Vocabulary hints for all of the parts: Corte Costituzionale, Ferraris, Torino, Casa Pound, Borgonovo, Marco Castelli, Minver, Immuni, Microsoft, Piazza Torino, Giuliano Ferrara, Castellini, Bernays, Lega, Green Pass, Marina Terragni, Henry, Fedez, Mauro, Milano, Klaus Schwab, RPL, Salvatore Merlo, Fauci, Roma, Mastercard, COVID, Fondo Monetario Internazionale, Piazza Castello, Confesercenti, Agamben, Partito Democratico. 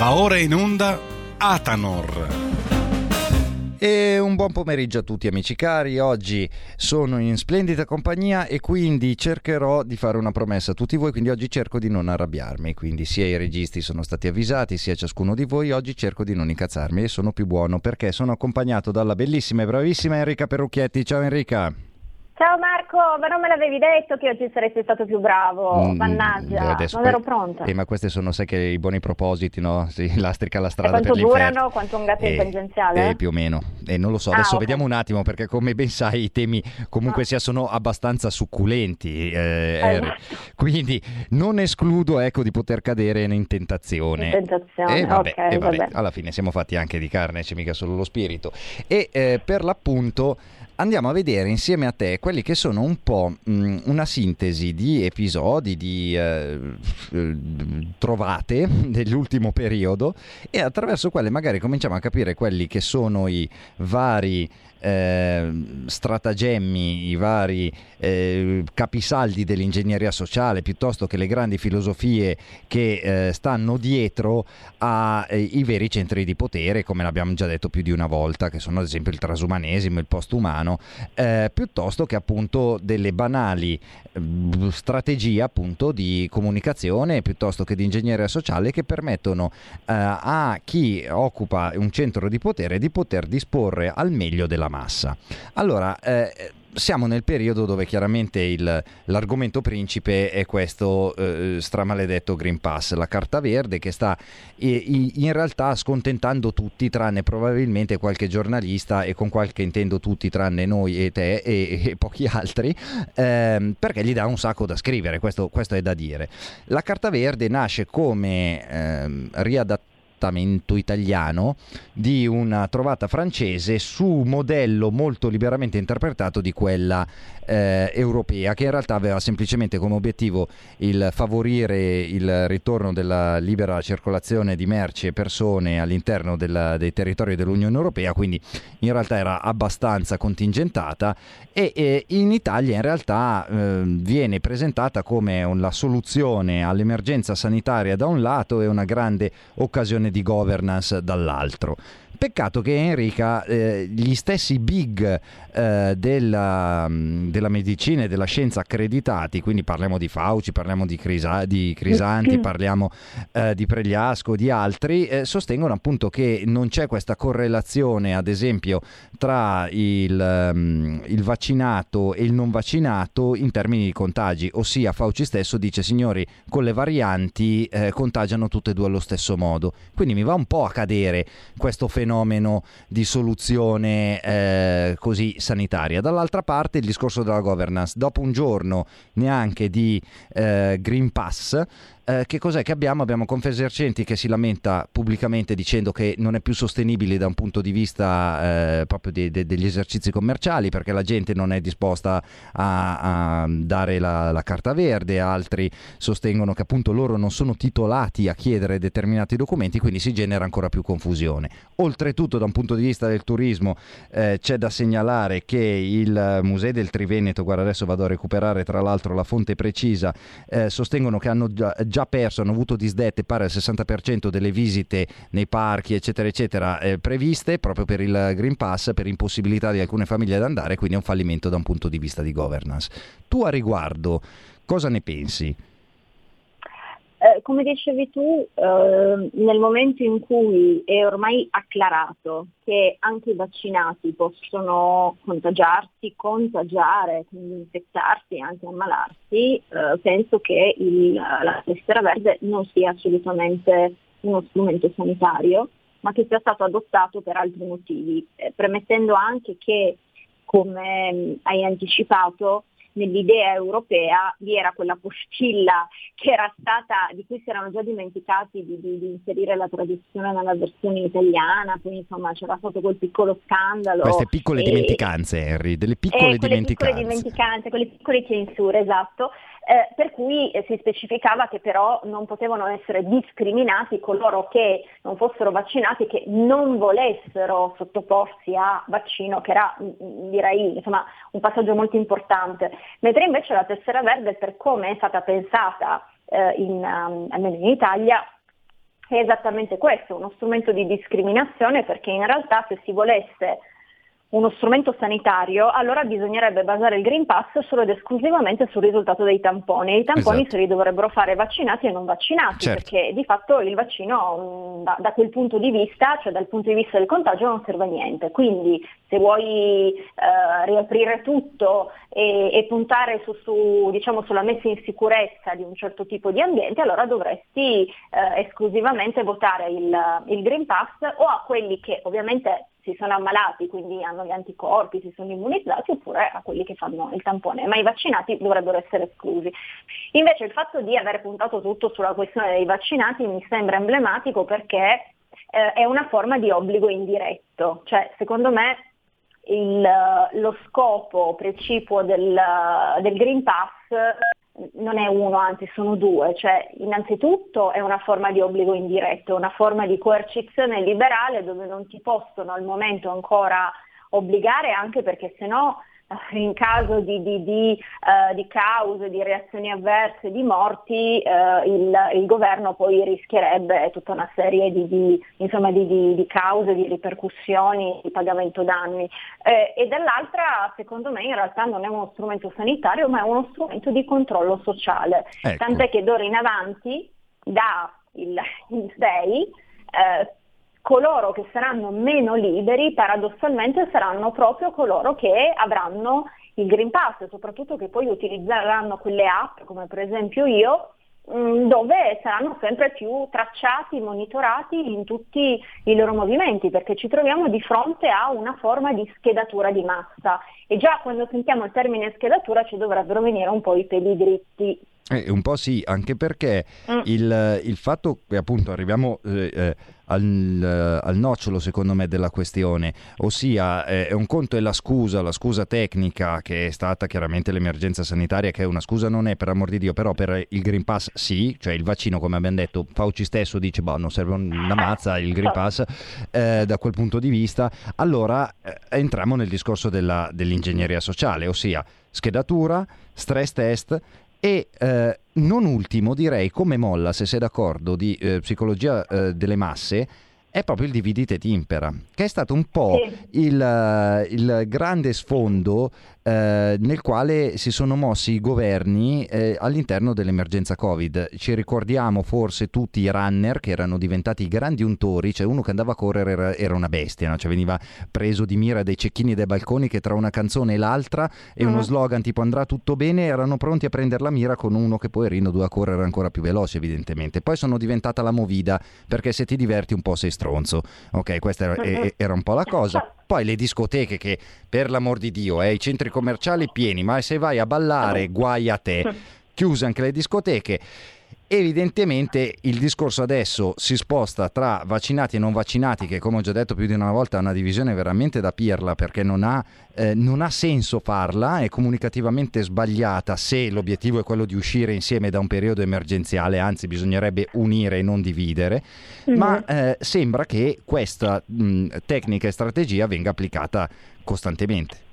Va ora in onda Atanor. E un buon pomeriggio a tutti amici cari, oggi sono in splendida compagnia e quindi cercherò di fare una promessa a tutti voi, quindi oggi cerco di non arrabbiarmi, quindi sia i registi sono stati avvisati, sia ciascuno di voi, oggi cerco di non incazzarmi e sono più buono perché sono accompagnato dalla bellissima e bravissima Enrica Perrucchietti. Ciao Enrica! Ciao Marco, ma non me l'avevi detto che oggi saresti stato più bravo, mannaggia, non ero pronta. Ma queste sono, sai che i buoni propositi, no? Si lastrica la strada per l'inferno. Quanto durano, quanto un gatto tangenziale? Più o meno, non lo so, adesso okay. Vediamo un attimo perché come ben sai i temi comunque sia sono abbastanza succulenti, quindi non escludo di poter cadere in tentazione. Vabbè. Alla fine siamo fatti anche di carne, c'è mica solo lo spirito e per l'appunto andiamo a vedere insieme a te quelli che sono un po' una sintesi di episodi, di trovate dell'ultimo periodo e attraverso quelle magari cominciamo a capire quelli che sono i vari stratagemmi, i vari capisaldi dell'ingegneria sociale piuttosto che le grandi filosofie che stanno dietro ai veri centri di potere, come l'abbiamo già detto più di una volta, che sono ad esempio il trasumanesimo, il postumano, piuttosto che appunto delle banali strategie appunto di comunicazione piuttosto che di ingegneria sociale che permettono a chi occupa un centro di potere di poter disporre al meglio della massa. Allora, siamo nel periodo dove chiaramente l'argomento principe è questo stramaledetto Green Pass, la carta verde che sta in realtà scontentando tutti tranne probabilmente qualche giornalista e con qualche intendo tutti tranne noi e te e pochi altri, perché gli dà un sacco da scrivere, questo è da dire. La carta verde nasce come riadattamento italiano di una trovata francese su modello molto liberamente interpretato di quella europea, che in realtà aveva semplicemente come obiettivo il favorire il ritorno della libera circolazione di merci e persone all'interno dei territori dell'Unione Europea, quindi in realtà era abbastanza contingentata e in Italia in realtà viene presentata come la soluzione all'emergenza sanitaria da un lato e una grande occasione di governance dall'altro. Peccato che Enrica gli stessi big della medicina e della scienza accreditati, quindi parliamo di Fauci, parliamo di Crisanti, parliamo di Pregliasco, di altri, sostengono appunto che non c'è questa correlazione ad esempio tra il vaccinato e il non vaccinato in termini di contagi, ossia Fauci stesso dice signori con le varianti contagiano tutte e due allo stesso modo, quindi mi va un po' a cadere questo fenomeno di soluzione così sanitaria. Dall'altra parte il discorso della governance, dopo un giorno neanche di Green Pass, che cos'è che abbiamo? Abbiamo Confesercenti che si lamenta pubblicamente dicendo che non è più sostenibile da un punto di vista proprio degli esercizi commerciali perché la gente non è disposta a dare la carta verde, altri sostengono che appunto loro non sono titolati a chiedere determinati documenti, quindi si genera ancora più confusione. Oltretutto da un punto di vista del turismo c'è da segnalare che il Museo del Triveneto, guarda adesso vado a recuperare tra l'altro la fonte precisa, sostengono che hanno già perso, hanno avuto disdette pari al 60% delle visite nei parchi eccetera eccetera previste proprio per il Green Pass, per impossibilità di alcune famiglie ad andare, quindi è un fallimento da un punto di vista di governance. Tu a riguardo cosa ne pensi? Come dicevi tu, nel momento in cui è ormai acclarato che anche i vaccinati possono contagiarsi, contagiare, quindi infettarsi e anche ammalarsi, penso che la tessera verde non sia assolutamente uno strumento sanitario, ma che sia stato adottato per altri motivi, premettendo anche che, come hai anticipato, nell'idea europea vi era quella postilla che era stata, di cui si erano già dimenticati di inserire la traduzione nella versione italiana, poi insomma c'era stato quel piccolo scandalo. Queste piccole dimenticanze, Henry, delle piccole dimenticanze. Piccole dimenticanze, quelle piccole censure, esatto. Per cui si specificava che però non potevano essere discriminati coloro che non fossero vaccinati, che non volessero sottoporsi a vaccino, che era direi insomma un passaggio molto importante, mentre invece la tessera verde per come è stata pensata almeno in Italia è esattamente questo, uno strumento di discriminazione, perché in realtà se si volesse uno strumento sanitario, allora bisognerebbe basare il Green Pass solo ed esclusivamente sul risultato dei tamponi. I tamponi esatto. Se li dovrebbero fare vaccinati e non vaccinati, certo. Perché di fatto il vaccino da quel punto di vista, cioè dal punto di vista del contagio, non serve a niente. Quindi se vuoi riaprire tutto e puntare diciamo sulla messa in sicurezza di un certo tipo di ambiente, allora dovresti esclusivamente votare il Green Pass o a quelli che ovviamente si sono ammalati, quindi hanno gli anticorpi, si sono immunizzati, oppure a quelli che fanno il tampone, ma i vaccinati dovrebbero essere esclusi. Invece il fatto di aver puntato tutto sulla questione dei vaccinati mi sembra emblematico, perché è una forma di obbligo indiretto, cioè secondo me lo scopo precipuo del Green Pass non è uno, anzi sono due, cioè innanzitutto è una forma di obbligo indiretto, una forma di coercizione liberale dove non ti possono al momento ancora obbligare, anche perché sennò in caso di cause, di reazioni avverse, di morti, il governo poi rischierebbe tutta una serie di cause, di ripercussioni, di pagamento danni. E dall'altra, secondo me, in realtà non è uno strumento sanitario, ma è uno strumento di controllo sociale. Ecco. Tant'è che d'ora in avanti, da il 6, coloro che saranno meno liberi paradossalmente saranno proprio coloro che avranno il Green Pass, soprattutto che poi utilizzeranno quelle app, come per esempio io, dove saranno sempre più tracciati, monitorati in tutti i loro movimenti, perché ci troviamo di fronte a una forma di schedatura di massa, e già quando sentiamo il termine schedatura ci dovrebbero venire un po' i peli dritti. Un po' sì, anche perché il fatto che appunto arriviamo al nocciolo, secondo me, della questione, ossia un conto è la scusa tecnica, che è stata chiaramente l'emergenza sanitaria, che è una scusa, non è, per amor di Dio, però per il Green Pass sì, cioè il vaccino, come abbiamo detto, Fauci stesso dice non serve una mazza il Green Pass, da quel punto di vista, allora entriamo nel discorso dell'ingegneria sociale, ossia schedatura, stress test. E non ultimo, direi, come molla, se sei d'accordo, di psicologia delle masse, è proprio il dividite et impera, che è stato un po' il grande sfondo nel quale si sono mossi i governi all'interno dell'emergenza Covid. Ci ricordiamo forse tutti i runner, che erano diventati grandi untori, cioè uno che andava a correre era una bestia, no? Cioè veniva preso di mira dai cecchini e dai balconi, che tra una canzone e l'altra e uno slogan tipo andrà tutto bene erano pronti a prendere la mira con uno che poi doveva correre ancora più veloce, evidentemente. Poi sono diventata la movida, perché se ti diverti un po' sei stronzo, ok, questa era un po' la cosa. Poi le discoteche, che per l'amor di Dio, i centri commerciali pieni, ma se vai a ballare guai a te, chiuse anche le discoteche. Evidentemente il discorso adesso si sposta tra vaccinati e non vaccinati, che, come ho già detto più di una volta, è una divisione veramente da pirla, perché non ha senso farla, è comunicativamente sbagliata se l'obiettivo è quello di uscire insieme da un periodo emergenziale, anzi bisognerebbe unire e non dividere, ma sembra che questa tecnica e strategia venga applicata costantemente.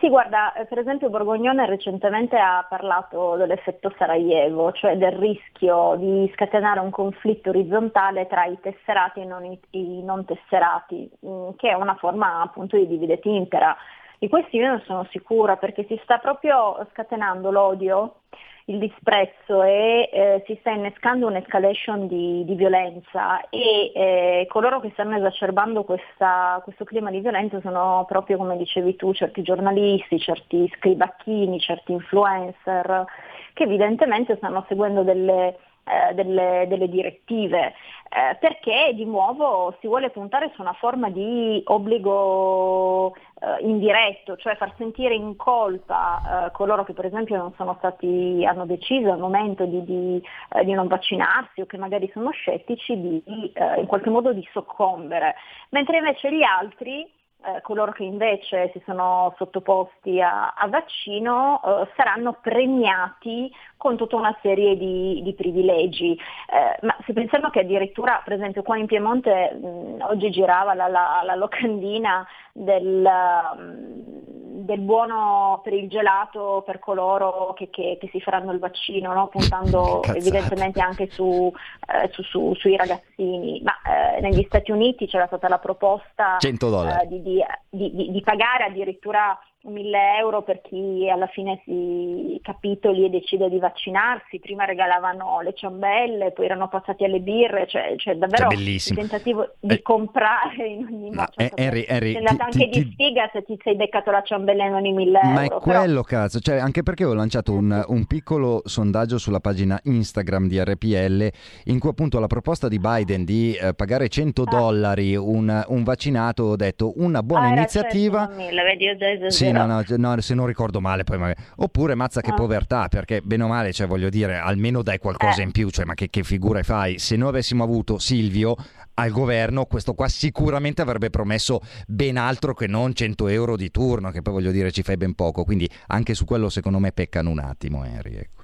Sì, guarda, per esempio Borgognone recentemente ha parlato dell'effetto Sarajevo, cioè del rischio di scatenare un conflitto orizzontale tra i tesserati e i non tesserati, che è una forma appunto di divide et impera. Di questo io non sono sicura, perché si sta proprio scatenando l'odio, il disprezzo, e si sta innescando un'escalation di violenza, e coloro che stanno esacerbando questo clima di violenza sono proprio, come dicevi tu, certi giornalisti, certi scribacchini, certi influencer, che evidentemente stanno seguendo delle direttive, perché di nuovo si vuole puntare su una forma di obbligo indiretto, cioè far sentire in colpa coloro che per esempio hanno deciso al momento di non vaccinarsi, o che magari sono scettici, di in qualche modo di soccombere, mentre invece gli altri, coloro che invece si sono sottoposti a vaccino, saranno premiati con tutta una serie di privilegi. Ma se pensiamo che addirittura, per esempio, qua in Piemonte oggi girava la locandina del buono per il gelato per coloro che si faranno il vaccino, no? Puntando evidentemente anche sui ragazzini, ma negli Stati Uniti c'era stata la proposta $100 di pagare addirittura 1.000 euro per chi alla fine si capitoli e decide di vaccinarsi. Prima regalavano le ciambelle, poi erano passati alle birre, cioè davvero il tentativo di comprare in ogni modo. Henry, c'è andata anche di sfiga se ti sei beccato la ciambella e non i 1.000 euro. Ma è quello, cazzo, cioè, anche perché ho lanciato un piccolo sondaggio sulla pagina Instagram di RPL in cui appunto la proposta di Biden di pagare $100 un vaccinato, ho detto una buona iniziativa. 100.000, vedi, ho già esagerato. No, se non ricordo male poi magari. Oppure mazza che povertà, perché bene o male, cioè voglio dire, almeno dai qualcosa in più, cioè ma che figura fai? Se noi avessimo avuto Silvio al governo, questo qua sicuramente avrebbe promesso ben altro che non 100 euro di turno, che poi voglio dire ci fai ben poco, quindi anche su quello secondo me peccano un attimo, Henry, ecco.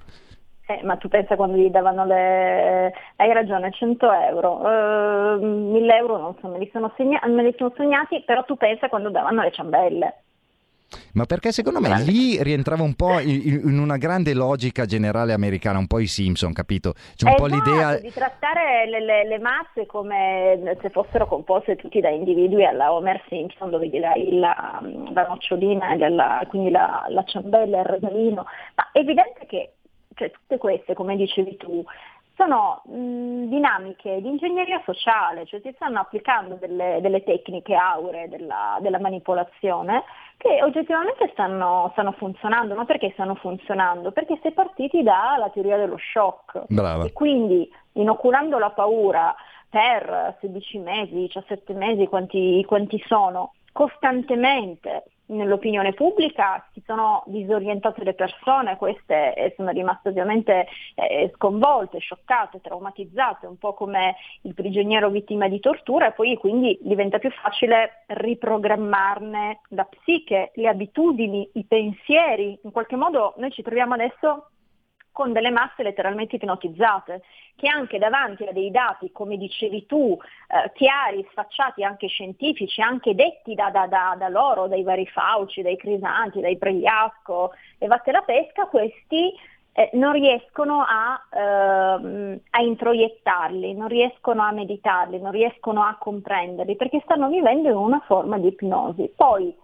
Ma tu pensa quando gli davano hai ragione, 100 euro, 1.000 euro non so, me li sono segnati, però tu pensa quando davano le ciambelle. Ma perché secondo me lì rientrava un po' in una grande logica generale americana, un po' i Simpson, capito? C'è un po' l'idea di trattare le masse come se fossero composte tutti da individui alla Homer Simpson, dove la nocciolina, quindi la ciambella, il regalino. Ma è evidente che cioè, tutte queste, come dicevi tu, sono dinamiche di ingegneria sociale, cioè si stanno applicando delle tecniche auree della manipolazione che oggettivamente stanno funzionando. Ma perché stanno funzionando? Perché si è partiti dalla teoria dello shock. Brava. E quindi inoculando la paura per 16 mesi, 17 mesi, quanti sono, costantemente nell'opinione pubblica si sono disorientate le persone, queste sono rimaste ovviamente sconvolte, scioccate, traumatizzate, un po' come il prigioniero vittima di tortura, e poi quindi diventa più facile riprogrammarne la psiche, le abitudini, i pensieri. In qualche modo noi ci troviamo adesso con delle masse letteralmente ipnotizzate, che anche davanti a dei dati, come dicevi tu, chiari, sfacciati, anche scientifici, anche detti da loro, dai vari Fauci, dai Crisanti, dai Pregliasco, e vatte la pesca, questi non riescono a introiettarli, non riescono a meditarli, non riescono a comprenderli, perché stanno vivendo in una forma di ipnosi. Poi,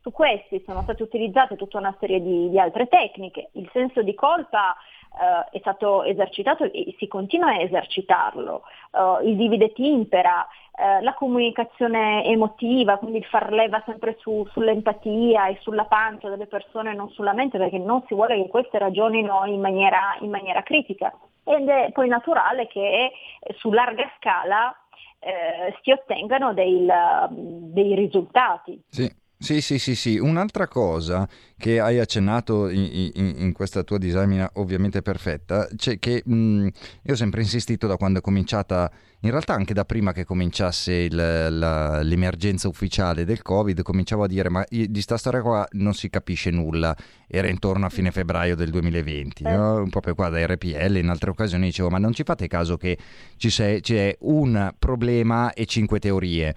su questi sono state utilizzate tutta una serie di altre tecniche. Il senso di colpa è stato esercitato e si continua a esercitarlo, il divide et impera, la comunicazione emotiva, quindi il far leva sempre sull'empatia e sulla pancia delle persone, non sulla mente, perché non si vuole che queste ragionino in maniera critica. Ed è poi naturale che su larga scala si ottengano dei risultati. Sì. Un'altra cosa che hai accennato in questa tua disamina ovviamente perfetta, cioè che io ho sempre insistito da quando è cominciata, in realtà anche da prima che cominciasse l'emergenza ufficiale del Covid, cominciavo a dire ma di sta storia qua non si capisce nulla, era intorno a fine febbraio del 2020, no? Proprio qua da RPL in altre occasioni dicevo ma non ci fate caso che c'è un problema e 5 teorie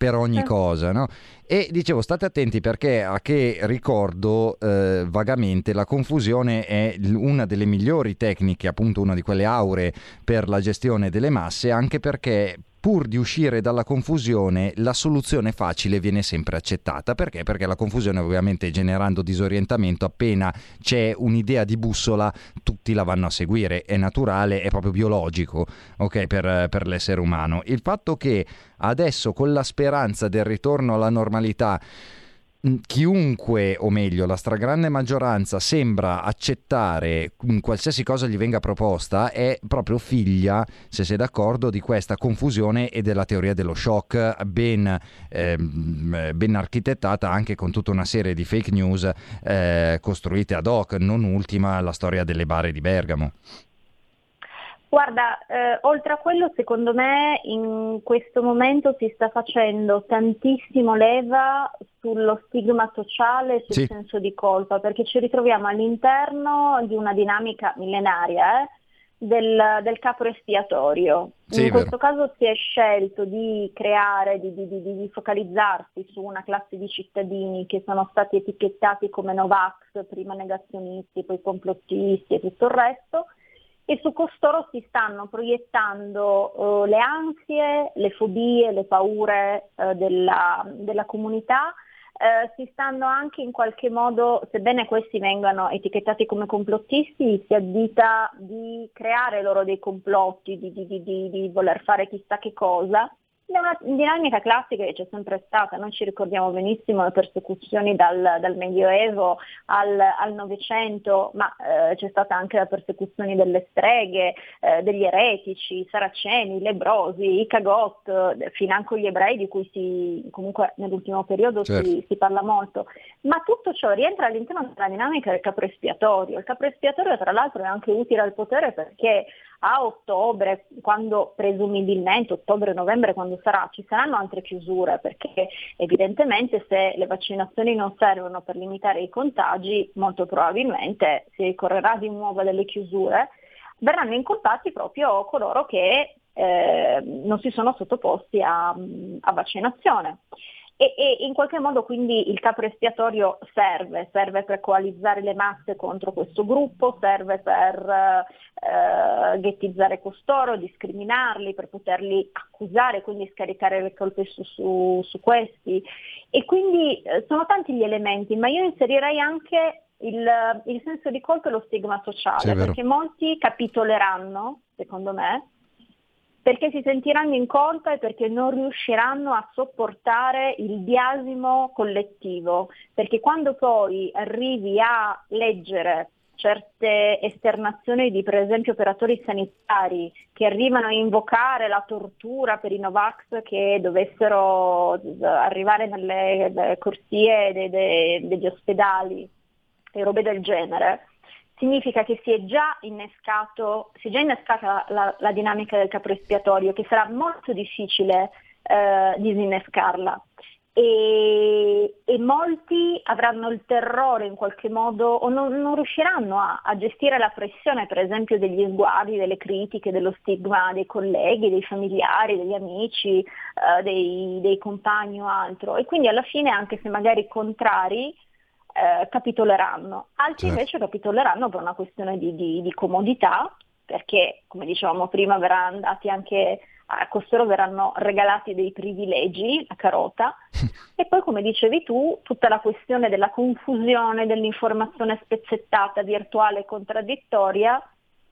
per ogni cosa, no? E dicevo state attenti perché a che ricordo vagamente la confusione è una delle migliori tecniche, appunto una di quelle auree per la gestione delle masse, anche perché pur di uscire dalla confusione la soluzione facile viene sempre accettata. Perché? Perché la confusione ovviamente generando disorientamento, appena c'è un'idea di bussola tutti la vanno a seguire, è naturale, è proprio biologico, ok, per l'essere umano. Il fatto che adesso con la speranza del ritorno alla normalità chiunque, o meglio la stragrande maggioranza, sembra accettare qualsiasi cosa gli venga proposta è proprio figlia, se sei d'accordo, di questa confusione e della teoria dello shock ben architettata, anche con tutta una serie di fake news costruite ad hoc, non ultima la storia delle bare di Bergamo. Guarda, oltre a quello, secondo me in questo momento si sta facendo tantissimo leva sullo stigma sociale, sul senso di colpa, perché ci ritroviamo all'interno di una dinamica millenaria del capro espiatorio. Sì, in questo caso si è scelto di creare, di focalizzarsi su una classe di cittadini che sono stati etichettati come Novax, prima negazionisti, poi complottisti e tutto il resto, e su costoro si stanno proiettando le ansie, le fobie, le paure della comunità. Si stanno anche in qualche modo, sebbene questi vengano etichettati come complottisti, si addita di creare loro dei complotti, di voler fare chissà che cosa. È una dinamica classica che c'è sempre stata, noi ci ricordiamo benissimo le persecuzioni dal Medioevo al Novecento, ma c'è stata anche la persecuzione delle streghe, degli eretici, i saraceni, i lebrosi, i cagot, financo gli ebrei di cui comunque nell'ultimo periodo certo. si parla molto, ma tutto ciò rientra all'interno della dinamica del capro espiatorio. Il capro espiatorio tra l'altro è anche utile al potere perché a ottobre, quando presumibilmente, ottobre-novembre, quando ci saranno altre chiusure, perché evidentemente se le vaccinazioni non servono per limitare i contagi, molto probabilmente si ricorrerà di nuovo delle chiusure, verranno incolpati proprio coloro che non si sono sottoposti a vaccinazione. E in qualche modo quindi il capro espiatorio serve per coalizzare le masse contro questo gruppo, serve per ghettizzare costoro, discriminarli, per poterli accusare, quindi scaricare le colpe su questi. E quindi sono tanti gli elementi, ma io inserirei anche il senso di colpa e lo stigma sociale, perché molti capitoleranno, secondo me, perché si sentiranno in colpa e perché non riusciranno a sopportare il biasimo collettivo, perché quando poi arrivi a leggere certe esternazioni di, per esempio, operatori sanitari che arrivano a invocare la tortura per i Novax che dovessero arrivare nelle corsie degli ospedali e robe del genere, significa che si è già innescata la dinamica del capro espiatorio, che sarà molto difficile disinnescarla. E molti avranno il terrore in qualche modo, o non riusciranno a gestire la pressione, per esempio, degli sguardi, delle critiche, dello stigma dei colleghi, dei familiari, degli amici, dei compagni o altro. E quindi alla fine, anche se magari contrari, capitoleranno. Altri invece capitoleranno per una questione di comodità, perché come dicevamo prima verranno andati anche a costoro, verranno regalati dei privilegi, la carota, e poi come dicevi tu tutta la questione della confusione, dell'informazione spezzettata, virtuale e contraddittoria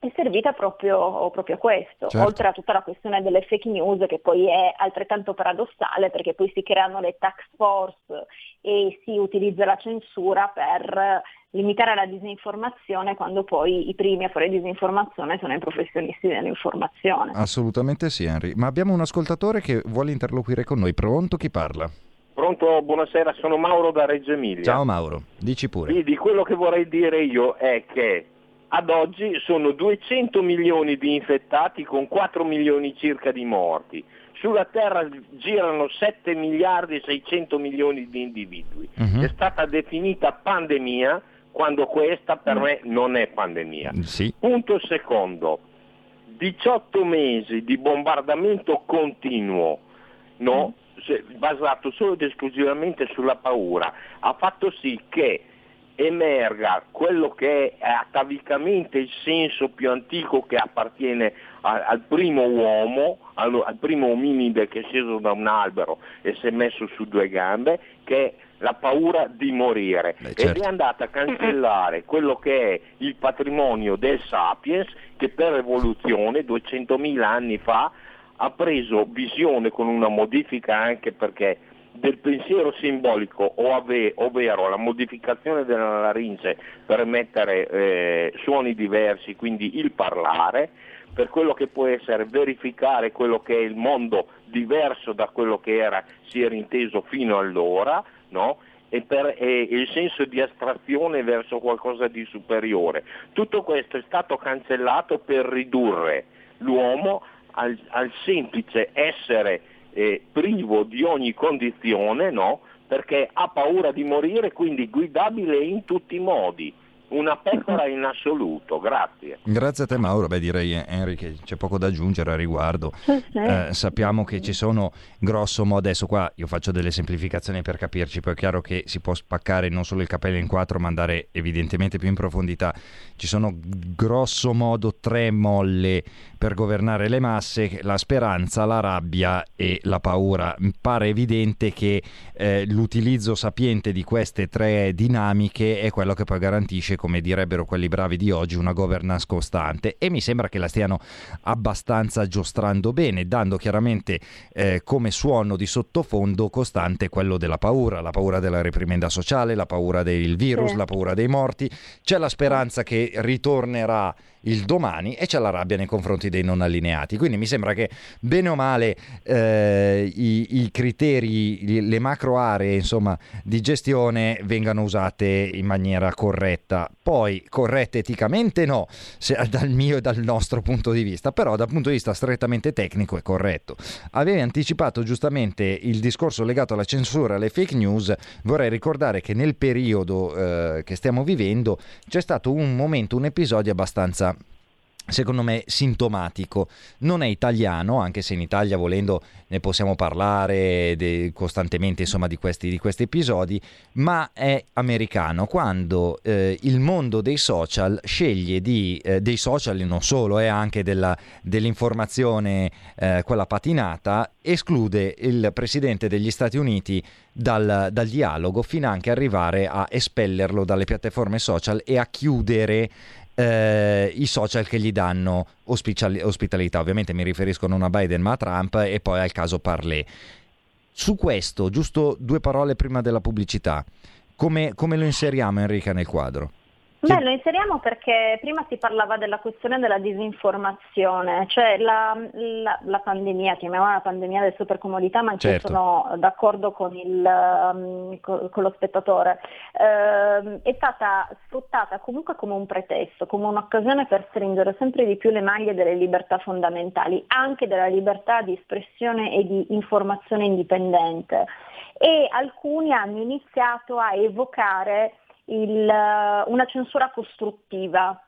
è servita proprio a questo, oltre a tutta la questione delle fake news, che poi è altrettanto paradossale, perché poi si creano le task force e si utilizza la censura per limitare la disinformazione, quando poi i primi a fare disinformazione sono i professionisti dell'informazione. Assolutamente sì, Henry. Ma abbiamo un ascoltatore che vuole interloquire con noi. Pronto, chi parla? Pronto, buonasera, sono Mauro da Reggio Emilia. Ciao Mauro, dici pure. Quindi quello che vorrei dire io è che ad oggi sono 200 milioni di infettati con 4 milioni circa di morti. Sulla Terra girano 7 miliardi e 600 milioni di individui. Uh-huh. È stata definita pandemia quando questa per me non è pandemia. Sì. Punto secondo, 18 mesi di bombardamento continuo, no? Basato solo ed esclusivamente sulla paura, ha fatto sì che emerga quello che è atavicamente il senso più antico che appartiene al primo uomo, al primo ominide che è sceso da un albero e si è messo su due gambe, che è la paura di morire. Ed è andata a cancellare quello che è il patrimonio del Sapiens, che per evoluzione 200.000 anni fa ha preso visione con una modifica anche perché del pensiero simbolico, ovvero la modificazione della laringe per emettere suoni diversi, quindi il parlare, per quello che può essere verificare quello che è il mondo diverso da quello che si era inteso fino allora, no? E il senso di astrazione verso qualcosa di superiore. Tutto questo è stato cancellato per ridurre l'uomo al semplice essere privo di ogni condizione, no? Perché ha paura di morire, quindi guidabile in tutti i modi. Una pecora in assoluto, grazie. Grazie a te, Mauro. Beh, direi, Henry, che c'è poco da aggiungere a riguardo. Sappiamo che ci sono, grosso modo, adesso qua io faccio delle semplificazioni per capirci, poi è chiaro che si può spaccare non solo il capello in quattro, ma andare evidentemente più in profondità. Ci sono, grosso modo, tre molle per governare le masse: la speranza, la rabbia e la paura. Mi pare evidente che l'utilizzo sapiente di queste tre dinamiche è quello che poi garantisce, come direbbero quelli bravi di oggi, una governance costante, e mi sembra che la stiano abbastanza giostrando bene, dando chiaramente come suono di sottofondo costante quello della paura, la paura della reprimenda sociale, la paura del virus, la paura dei morti. C'è la speranza che ritornerà il domani e c'è la rabbia nei confronti dei non allineati. Quindi mi sembra che bene o male i criteri, le macro aree, insomma, di gestione vengano usate in maniera corretta. Poi corretta eticamente no, dal mio e dal nostro punto di vista, però dal punto di vista strettamente tecnico è corretto. Avevi anticipato giustamente il discorso legato alla censura, alle fake news. Vorrei ricordare che nel periodo che stiamo vivendo c'è stato un momento, un episodio abbastanza, secondo me, sintomatico. Non è italiano, anche se in Italia, volendo, ne possiamo parlare costantemente, insomma, di questi episodi, ma è americano, quando il mondo dei social sceglie dei social, e non solo, è anche dell'informazione quella patinata, esclude il presidente degli Stati Uniti dal dialogo, fino anche arrivare a espellerlo dalle piattaforme social e a chiudere i social che gli danno ospitalità. Ovviamente mi riferisco non a Biden ma a Trump, e poi al caso Parlé. Su questo, giusto due parole prima della pubblicità, come lo inseriamo, Enrica, nel quadro? Beh, lo inseriamo perché prima si parlava della questione della disinformazione, cioè la pandemia, chiamiamola la pandemia delle supercomodità, ma anche certo, sono d'accordo con lo spettatore, è stata sfruttata comunque come un pretesto, come un'occasione per stringere sempre di più le maglie delle libertà fondamentali, anche della libertà di espressione e di informazione indipendente, e alcuni hanno iniziato a evocare una censura costruttiva,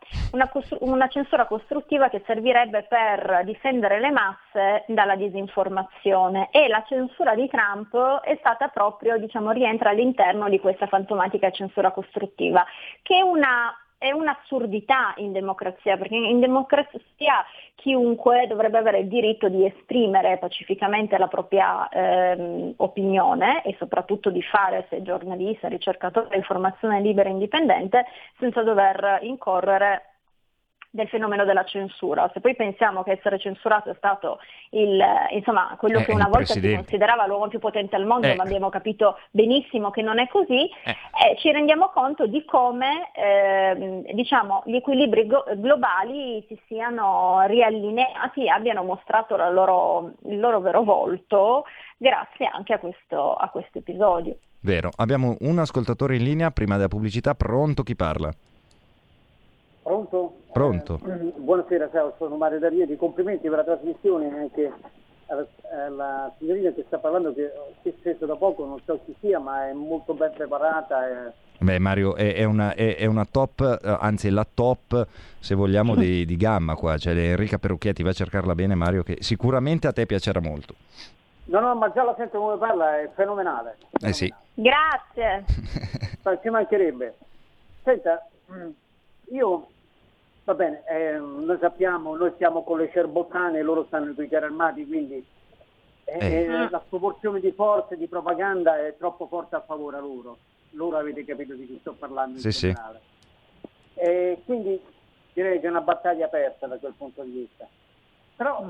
una censura costruttiva che servirebbe per difendere le masse dalla disinformazione, e la censura di Trump è stata proprio, diciamo, rientra all'interno di questa fantomatica censura costruttiva, che è un'assurdità in democrazia, perché in democrazia chiunque dovrebbe avere il diritto di esprimere pacificamente la propria opinione, e soprattutto di fare, se giornalista, ricercatore, informazione libera e indipendente, senza dover incorrere del fenomeno della censura. Se poi pensiamo che essere censurato è stato quello che una volta si considerava l'uomo più potente al mondo, ma abbiamo capito benissimo che non è così, ci rendiamo conto di come gli equilibri globali si siano riallineati, abbiano mostrato il loro vero volto grazie anche a questo episodio. Vero, abbiamo un ascoltatore in linea prima della pubblicità. Pronto, chi parla? Pronto. Buonasera, ciao, sono Mario D'Arieti, complimenti per la trasmissione, anche alla signorina che sta parlando, che è sceso da poco, non so chi sia, ma è molto ben preparata. Beh, Mario, è una top, anzi la top, se vogliamo, di gamma qua, cioè Enrica Perrucchietti, va a cercarla bene, Mario, che sicuramente a te piacerà molto. No, ma già la sento come parla, è fenomenale. Sì. Grazie. Ci mancherebbe. Senta, io, va bene, noi sappiamo, noi stiamo con le cerbottane, loro stanno con i carri armati, quindi la proporzione di forze, di propaganda è troppo forte a favore a loro. Loro, avete capito di chi sto parlando in generale. Quindi direi che è una battaglia aperta da quel punto di vista. Però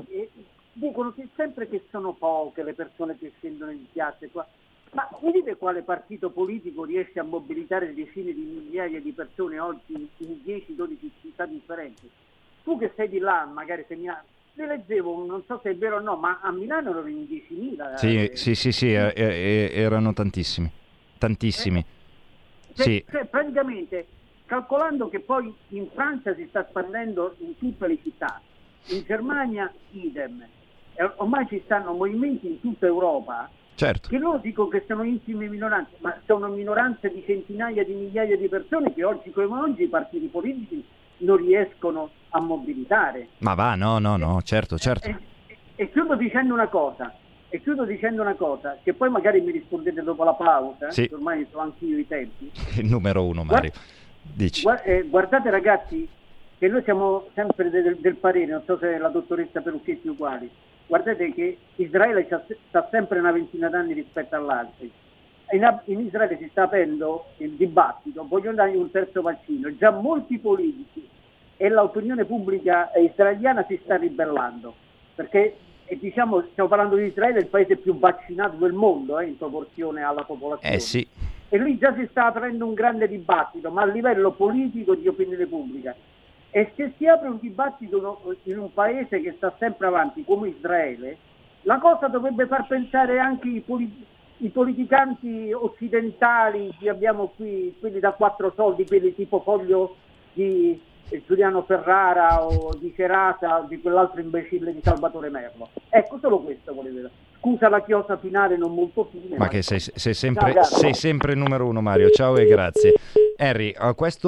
dicono sempre che sono poche le persone che scendono in piazza qua. Ma vedete quale partito politico riesce a mobilitare decine di migliaia di persone oggi in 10-12 città differenti? Tu che sei di là, magari sei Milano, ne leggevo, non so se è vero o no, ma a Milano erano in 10.000. Sì, erano tantissimi. Sì. Cioè, praticamente, calcolando che poi in Francia si sta spandendo in tutte le città, in Germania idem, ormai ci stanno movimenti in tutta Europa, Certo. Io non dico che sono intime minoranze, ma sono minoranze di centinaia di migliaia di persone che oggi come oggi i partiti politici non riescono a mobilitare. Ma va, no, certo. E chiudo dicendo una cosa, che poi magari mi rispondete dopo la pausa, sì. Ormai so anch'io i tempi. Il numero uno, Mario. Dici. Guardate ragazzi, che noi siamo sempre del parere, non so se la dottoressa Perrucchietti uguali, guardate che Israele sta sempre una ventina d'anni rispetto all'altro. In Israele si sta aprendo il dibattito, vogliono dargli un terzo vaccino, già molti politici e l'opinione pubblica israeliana si sta ribellando, perché stiamo parlando di Israele, il paese più vaccinato del mondo in proporzione alla popolazione. Sì. E lì già si sta aprendo un grande dibattito, ma a livello politico di opinione pubblica. E se si apre un dibattito in un paese che sta sempre avanti, come Israele, la cosa dovrebbe far pensare anche i politicanti occidentali che abbiamo qui, quelli da quattro soldi, quelli tipo Foglio di Giuliano Ferrara o di Cerasa o di quell'altro imbecille di Salvatore Merlo. Ecco, solo questo volevo dire. Scusa la chiosa finale, non molto fine. Ma che sei sempre il numero uno, Mario. Ciao e grazie. Henry, a queste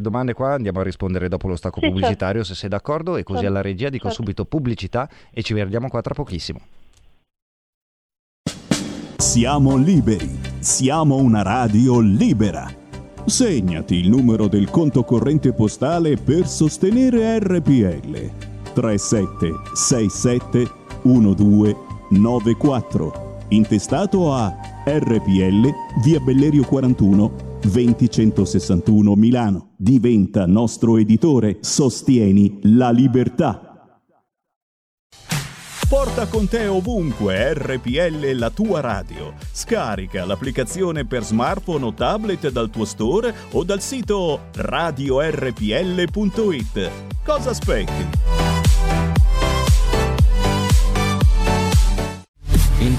domande qua andiamo a rispondere dopo lo stacco pubblicitario, se sei d'accordo, e così alla regia dico subito pubblicità e ci vediamo qua tra pochissimo. Siamo liberi, siamo una radio libera. Segnati il numero del conto corrente postale per sostenere RPL 37671294, intestato a RPL via Bellerio 41 20161 Milano. Diventa nostro editore, sostieni la libertà. Porta con te ovunque RPL, la tua radio. Scarica l'applicazione per smartphone o tablet dal tuo store o dal sito radiorpl.it. Cosa aspetti? In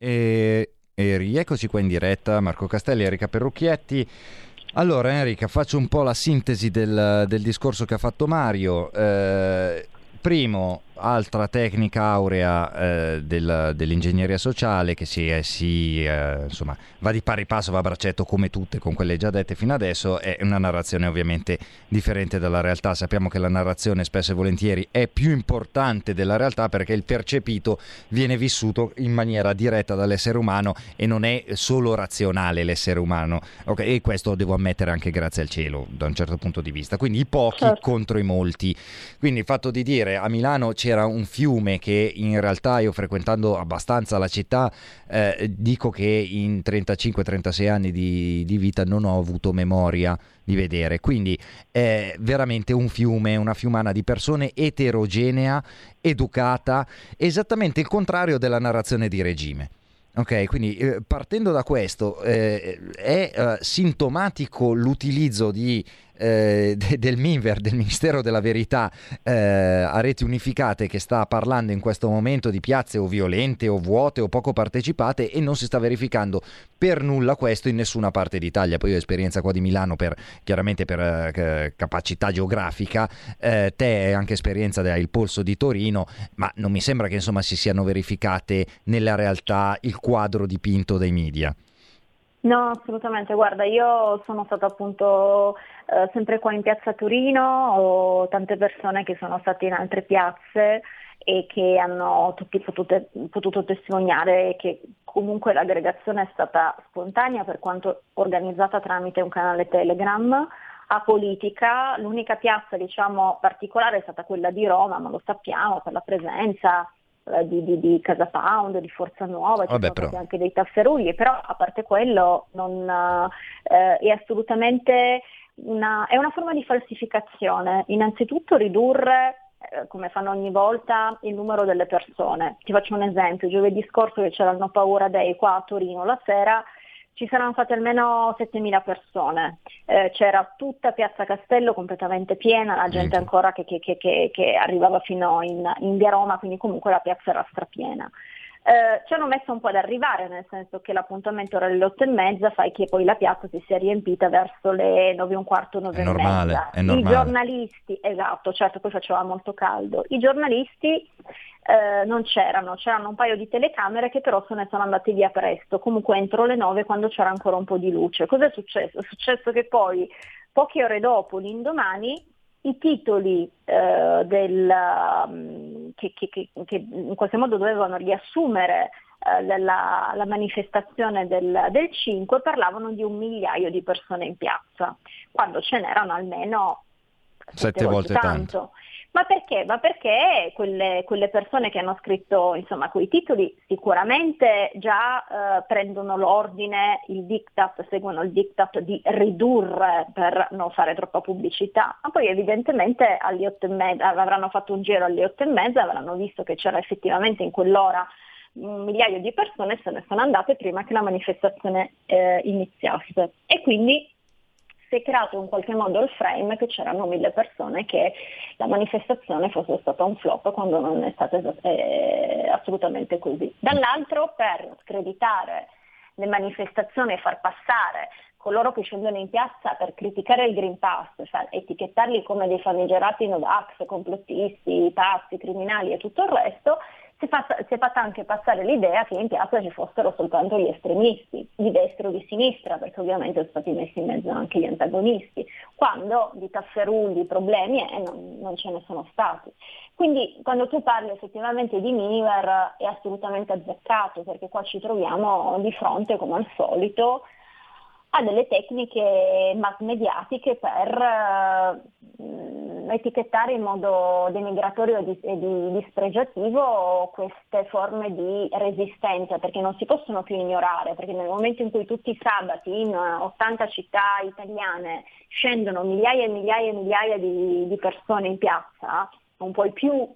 E rieccoci qua in diretta, Marco Castelli e Enrica Perrucchietti. Allora Enrica, faccio un po' la sintesi del discorso che ha fatto Mario. Primo, altra tecnica aurea dell'ingegneria sociale che si va di pari passo, va a braccetto come tutte con quelle già dette fino adesso. È una narrazione ovviamente differente dalla realtà. Sappiamo che la narrazione spesso e volentieri è più importante della realtà, perché il percepito viene vissuto in maniera diretta dall'essere umano e non è solo razionale l'essere umano, okay? E questo devo ammettere anche grazie al cielo da un certo punto di vista, quindi i pochi contro i molti. Quindi il fatto di dire a Milano c'era un fiume, che in realtà io, frequentando abbastanza la città, dico che in 35-36 anni di vita non ho avuto memoria di vedere. Quindi è veramente un fiume, una fiumana di persone, eterogenea, educata, esattamente il contrario della narrazione di regime. Ok, quindi partendo da questo è sintomatico l'utilizzo del Minver, del Ministero della Verità, a reti unificate, che sta parlando in questo momento di piazze o violente o vuote o poco partecipate, e non si sta verificando per nulla questo in nessuna parte d'Italia. Poi ho esperienza qua di Milano per capacità geografica, te anche esperienza del polso di Torino, ma non mi sembra che insomma si siano verificate nella realtà il quadro dipinto dai media. No, assolutamente. Guarda, io sono stata appunto sempre qua in piazza Torino, ho tante persone che sono state in altre piazze e che hanno tutti potuto testimoniare che comunque l'aggregazione è stata spontanea, per quanto organizzata tramite un canale Telegram, apolitica. L'unica piazza, diciamo, particolare è stata quella di Roma, ma lo sappiamo, per la presenza di Casa Pound, di Forza Nuova, ci sono stati anche dei tafferugli, però a parte quello è assolutamente è una forma di falsificazione. Innanzitutto ridurre come fanno ogni volta, il numero delle persone. Ti faccio un esempio: giovedì scorso, che c'erano paura dei qua a Torino la sera, ci saranno state almeno 7.000 persone, c'era tutta Piazza Castello completamente piena, la gente ancora che arrivava fino in via Roma, quindi comunque la piazza era strapiena. Ci hanno messo un po' ad arrivare, nel senso che l'appuntamento era alle 8:30, fai che poi la piazza si sia riempita verso le 9:15, 9:30. I giornalisti, esatto, certo, poi faceva molto caldo. I giornalisti non c'erano un paio di telecamere che però se ne sono andate via presto, comunque entro le 9 quando c'era ancora un po' di luce. Cos'è successo? È successo che poi, poche ore dopo, l'indomani, i titoli che in qualche modo dovevano riassumere la manifestazione del 5 parlavano di 1 migliaio di persone in piazza, quando ce n'erano almeno 7 volte tanto. Ma perché? Ma perché quelle persone che hanno scritto, insomma, quei titoli sicuramente già prendono l'ordine, il diktat, seguono il diktat di ridurre per non fare troppa pubblicità, ma poi evidentemente alle 8:30 avranno fatto un giro, alle 8:30 avranno visto che c'era effettivamente in quell'ora 1 migliaio di persone, se ne sono andate prima che la manifestazione iniziasse, e quindi si è creato in qualche modo il frame che c'erano 1.000 persone, che la manifestazione fosse stata un flop, quando non è stata assolutamente così. Dall'altro, per screditare le manifestazioni e far passare coloro che scendono in piazza per criticare il Green Pass, cioè etichettarli come dei famigerati Novax, complottisti, pazzi, criminali e tutto il resto, si è fatta anche passare l'idea che in piazza ci fossero soltanto gli estremisti, di destra o di sinistra, perché ovviamente sono stati messi in mezzo anche gli antagonisti, quando di tafferugli, problemi non ce ne sono stati. Quindi quando tu parli effettivamente di miniver è assolutamente azzeccato, perché qua ci troviamo di fronte, come al solito, a delle tecniche mass mediatiche per etichettare in modo denigratorio e dispregiativo queste forme di resistenza, perché non si possono più ignorare, perché nel momento in cui tutti i sabati in 80 città italiane scendono migliaia e migliaia e migliaia di persone in piazza, non puoi più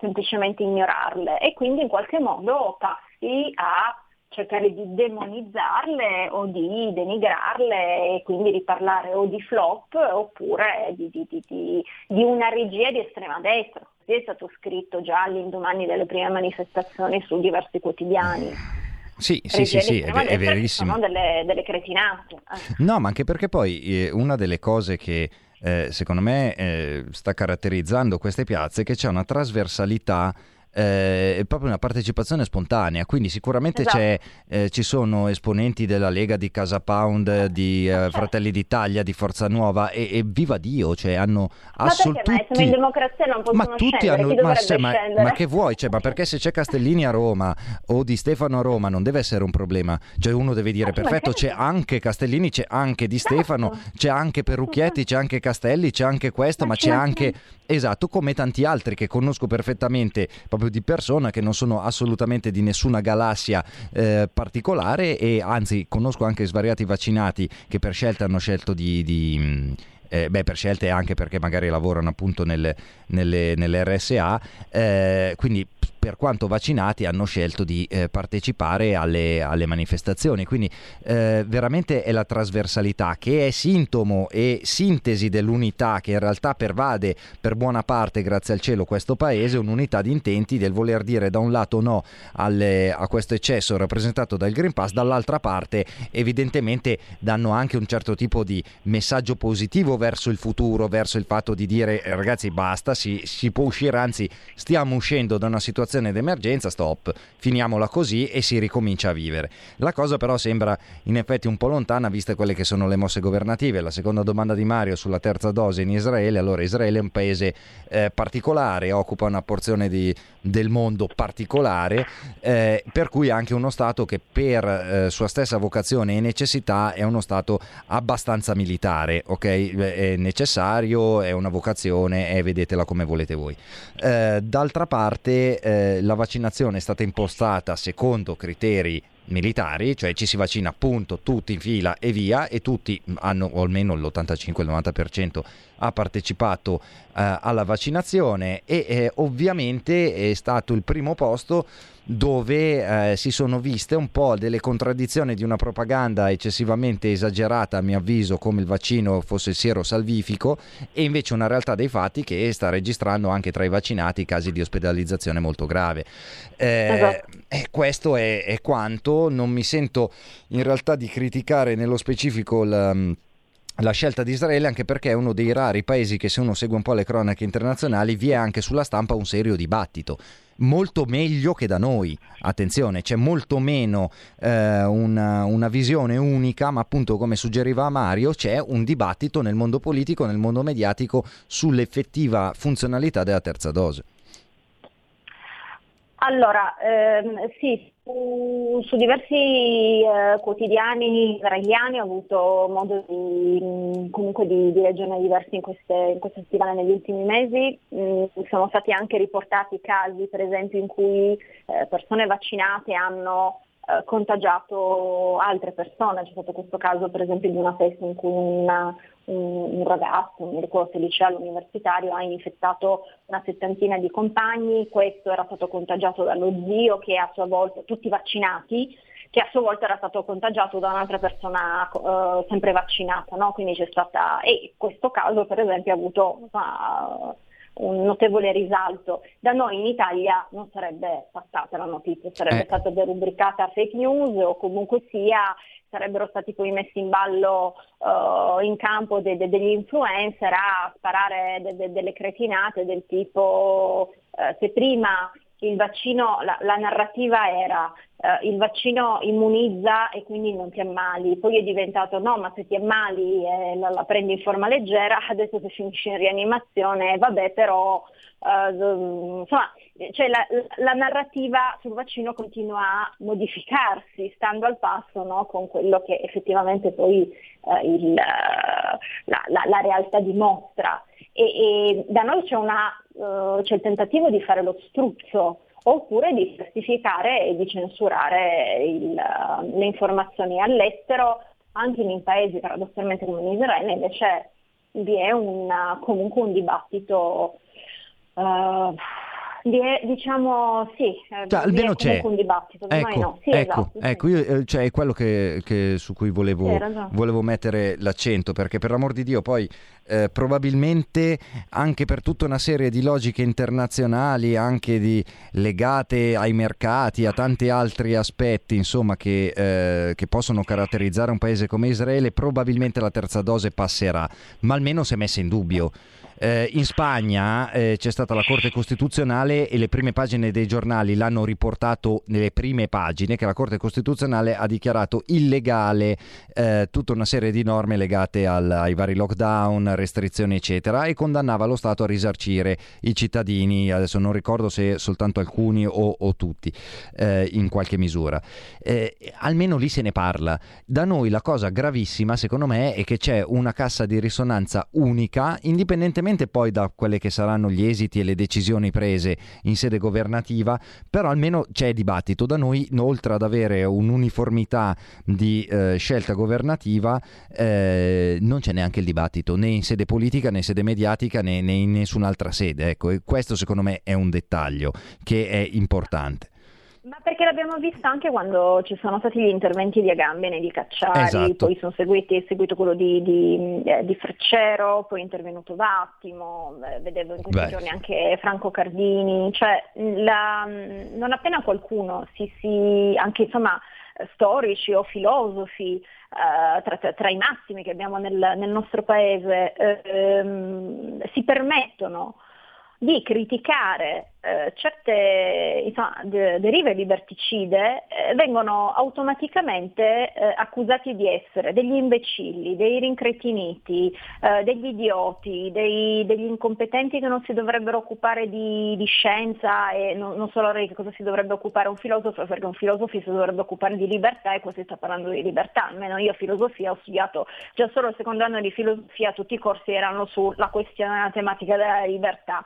semplicemente ignorarle, e quindi in qualche modo passi a cercare di demonizzarle o di denigrarle, e quindi di parlare o di flop oppure di una regia di estrema destra. Così è stato scritto già all'indomani delle prime manifestazioni su diversi quotidiani. Sì, è verissimo. Sono delle cretinate. No, ma anche perché poi una delle cose che secondo me sta caratterizzando queste piazze è che c'è una trasversalità, è proprio una partecipazione spontanea, quindi sicuramente esatto. Ci sono esponenti della Lega, di Casa Pound, di Fratelli d'Italia, di Forza Nuova, e viva Dio, cioè hanno assolutamente tutti, ma in democrazia non possono scendere. Ma che vuoi, ma perché se c'è Castellini a Roma o Di Stefano a Roma non deve essere un problema, cioè uno deve dire perfetto, c'è anche Castellini, c'è anche Di Stefano, c'è anche Perrucchietti, c'è anche Castelli, c'è anche questo, ma c'è anche, esatto, come tanti altri che conosco perfettamente proprio di persona, che non sono assolutamente di nessuna galassia particolare, e anzi conosco anche svariati vaccinati che per scelta hanno scelto per scelte, anche perché magari lavorano appunto nelle RSA, quindi per quanto vaccinati hanno scelto di partecipare alle manifestazioni, quindi veramente è la trasversalità che è sintomo e sintesi dell'unità che in realtà pervade per buona parte, grazie al cielo, questo paese, un'unità di intenti del voler dire da un lato no a questo eccesso rappresentato dal Green Pass, dall'altra parte evidentemente danno anche un certo tipo di messaggio positivo verso il futuro, verso il fatto di dire ragazzi basta, si può uscire, anzi stiamo uscendo da una situazione d'emergenza, stop, finiamola così e si ricomincia a vivere. La cosa però sembra in effetti un po' lontana, viste quelle che sono le mosse governative. La seconda domanda di Mario sulla terza dose in Israele. Allora, Israele è un paese particolare, occupa una porzione del mondo particolare, per cui anche uno Stato che per sua stessa vocazione e necessità è uno Stato abbastanza militare, ok? È necessario, è una vocazione, vedetela come volete voi. D'altra parte la vaccinazione è stata impostata secondo criteri militari, cioè ci si vaccina appunto tutti in fila e via, e tutti hanno, o almeno l'85-90% ha partecipato alla vaccinazione e ovviamente è stato il primo posto dove si sono viste un po' delle contraddizioni di una propaganda eccessivamente esagerata, a mio avviso, come il vaccino fosse siero salvifico, e invece una realtà dei fatti che sta registrando anche tra i vaccinati casi di ospedalizzazione molto grave. Esatto. Questo è quanto. Non mi sento in realtà di criticare nello specifico la scelta di Israele, anche perché è uno dei rari paesi che, se uno segue un po' le cronache internazionali, vi è anche sulla stampa un serio dibattito. Molto meglio che da noi, attenzione, c'è molto meno una visione unica, ma appunto, come suggeriva Mario, c'è un dibattito nel mondo politico, nel mondo mediatico, sull'effettiva funzionalità della terza dose. Allora, sì, su diversi quotidiani israeliani ho avuto modo di leggerne diversi in queste settimane, negli ultimi mesi. Sono stati anche riportati casi, per esempio, in cui persone vaccinate hanno contagiato altre persone. C'è stato questo caso, per esempio, di una festa in cui un ragazzo, non mi ricordo se liceo all'universitario, ha infettato una settantina di compagni. Questo era stato contagiato dallo zio, che a sua volta, tutti vaccinati, che a sua volta era stato contagiato da un'altra persona sempre vaccinata, no? Quindi c'è stata, e questo caso per esempio ha avuto un notevole risalto. Da noi in Italia non sarebbe passata la notizia, sarebbe stata derubricata fake news, o comunque sia sarebbero stati poi messi in ballo in campo degli influencer a sparare delle cretinate del tipo se prima il vaccino, la narrativa era il vaccino immunizza e quindi non ti ammali, poi è diventato no, ma se ti ammali la prendi in forma leggera, adesso se finisci in rianimazione vabbè, però insomma, cioè la narrativa sul vaccino continua a modificarsi stando al passo, no, con quello che effettivamente poi la realtà dimostra. E da noi c'è il tentativo di fare lo struzzo, oppure di certificare e di censurare le informazioni all'estero, anche in paesi paradossalmente come Israele. Invece vi è comunque un dibattito, diciamo sì, cioè, almeno c'è un dibattito, ecco, no. Sì, ecco, esatto, sì. Ecco, io, cioè, è quello che su cui volevo mettere l'accento, perché per l'amor di Dio poi probabilmente anche per tutta una serie di logiche internazionali, anche legate ai mercati, a tanti altri aspetti, insomma, che possono caratterizzare un paese come Israele, probabilmente la terza dose passerà, ma almeno si è messa in dubbio. In Spagna c'è stata la Corte Costituzionale e le prime pagine dei giornali l'hanno riportato, nelle prime pagine, che la Corte Costituzionale ha dichiarato illegale tutta una serie di norme legate ai vari lockdown, restrizioni eccetera, e condannava lo Stato a risarcire i cittadini, adesso non ricordo se soltanto alcuni o tutti, in qualche misura. Almeno lì se ne parla. Da noi la cosa gravissima secondo me è che c'è una cassa di risonanza unica, indipendentemente poi da quelle che saranno gli esiti e le decisioni prese in sede governativa, però almeno c'è dibattito. Da noi, oltre ad avere un'uniformità di scelta governativa, non c'è neanche il dibattito, né in sede politica, né in sede mediatica, né in nessun'altra sede, ecco. E questo secondo me è un dettaglio che è importante. Ma perché l'abbiamo visto anche quando ci sono stati gli interventi di Agamben e di Cacciari, esatto. Poi è seguito quello di Freccero, poi è intervenuto Vattimo, vedevo in questi giorni anche Franco Cardini, cioè non appena qualcuno anche insomma storici o filosofi tra i massimi che abbiamo nel nostro paese si permettono di criticare certe derive liberticide, vengono automaticamente accusati di essere degli imbecilli, dei rincretiniti, degli idioti, degli incompetenti che non si dovrebbero occupare di scienza, e non so allora di cosa si dovrebbe occupare un filosofo, perché un filosofo si dovrebbe occupare di libertà, e qua si sta parlando di libertà. Almeno io filosofia ho studiato, già solo il secondo anno di filosofia tutti i corsi erano sulla questione, la tematica della libertà.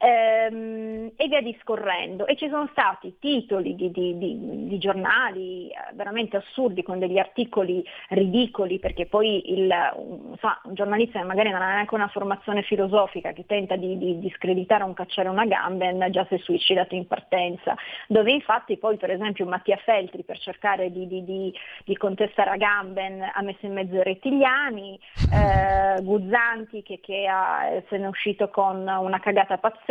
e via discorrendo. E ci sono stati titoli di giornali veramente assurdi, con degli articoli ridicoli, perché poi un giornalista che magari non ha neanche una formazione filosofica, che tenta di screditare un cacciare una Agamben, già si è suicidato in partenza, dove infatti poi per esempio Mattia Feltri, per cercare di contestare Agamben, ha messo in mezzo i rettiliani, Guzzanti che se n'è uscito con una cagata pazzesca,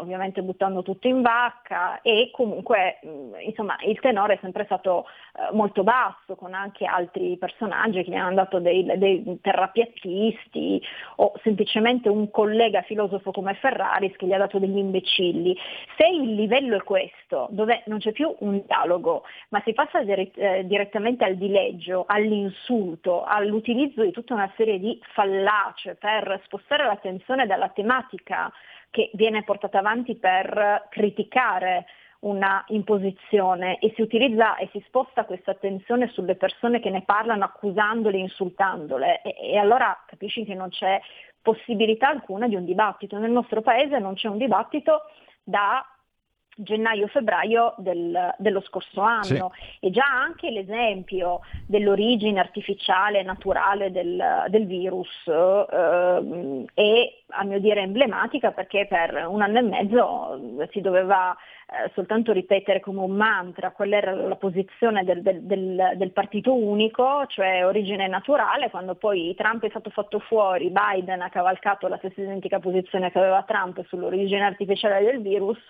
ovviamente buttando tutto in vacca, e comunque insomma il tenore è sempre stato molto basso, con anche altri personaggi che gli hanno dato dei terrapiattisti, o semplicemente un collega filosofo come Ferraris che gli ha dato degli imbecilli. Se il livello è questo, dove non c'è più un dialogo, ma si passa direttamente al dileggio, all'insulto, all'utilizzo di tutta una serie di fallacie per spostare l'attenzione dalla tematica che viene portata avanti per criticare una imposizione, e si utilizza e si sposta questa attenzione sulle persone che ne parlano, accusandole, insultandole, e allora capisci che non c'è possibilità alcuna di un dibattito. Nel nostro paese non c'è un dibattito da gennaio-febbraio dello scorso anno, sì. E già anche l'esempio dell'origine artificiale naturale del virus è a mio dire emblematica, perché per un anno e mezzo si doveva soltanto ripetere come un mantra qual era la posizione del partito unico, cioè origine naturale. Quando poi Trump è stato fatto fuori, Biden ha cavalcato la stessa identica posizione che aveva Trump sull'origine artificiale del virus,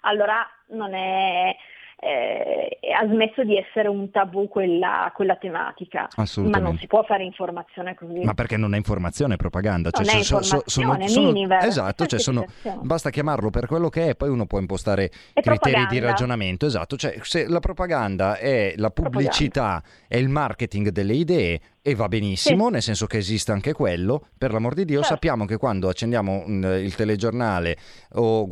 allora non è ha smesso di essere un tabù quella tematica. Ma non si può fare informazione così. Ma perché non è informazione, è propaganda. Non cioè, è informazione, sono minimal. Esatto, cioè basta chiamarlo per quello che è, poi uno può impostare è criteri propaganda di ragionamento. Esatto, cioè se la propaganda è la pubblicità, è il marketing delle idee, e va benissimo, sì, nel senso che esiste anche quello, per l'amor di Dio, certo. Sappiamo che quando accendiamo il telegiornale o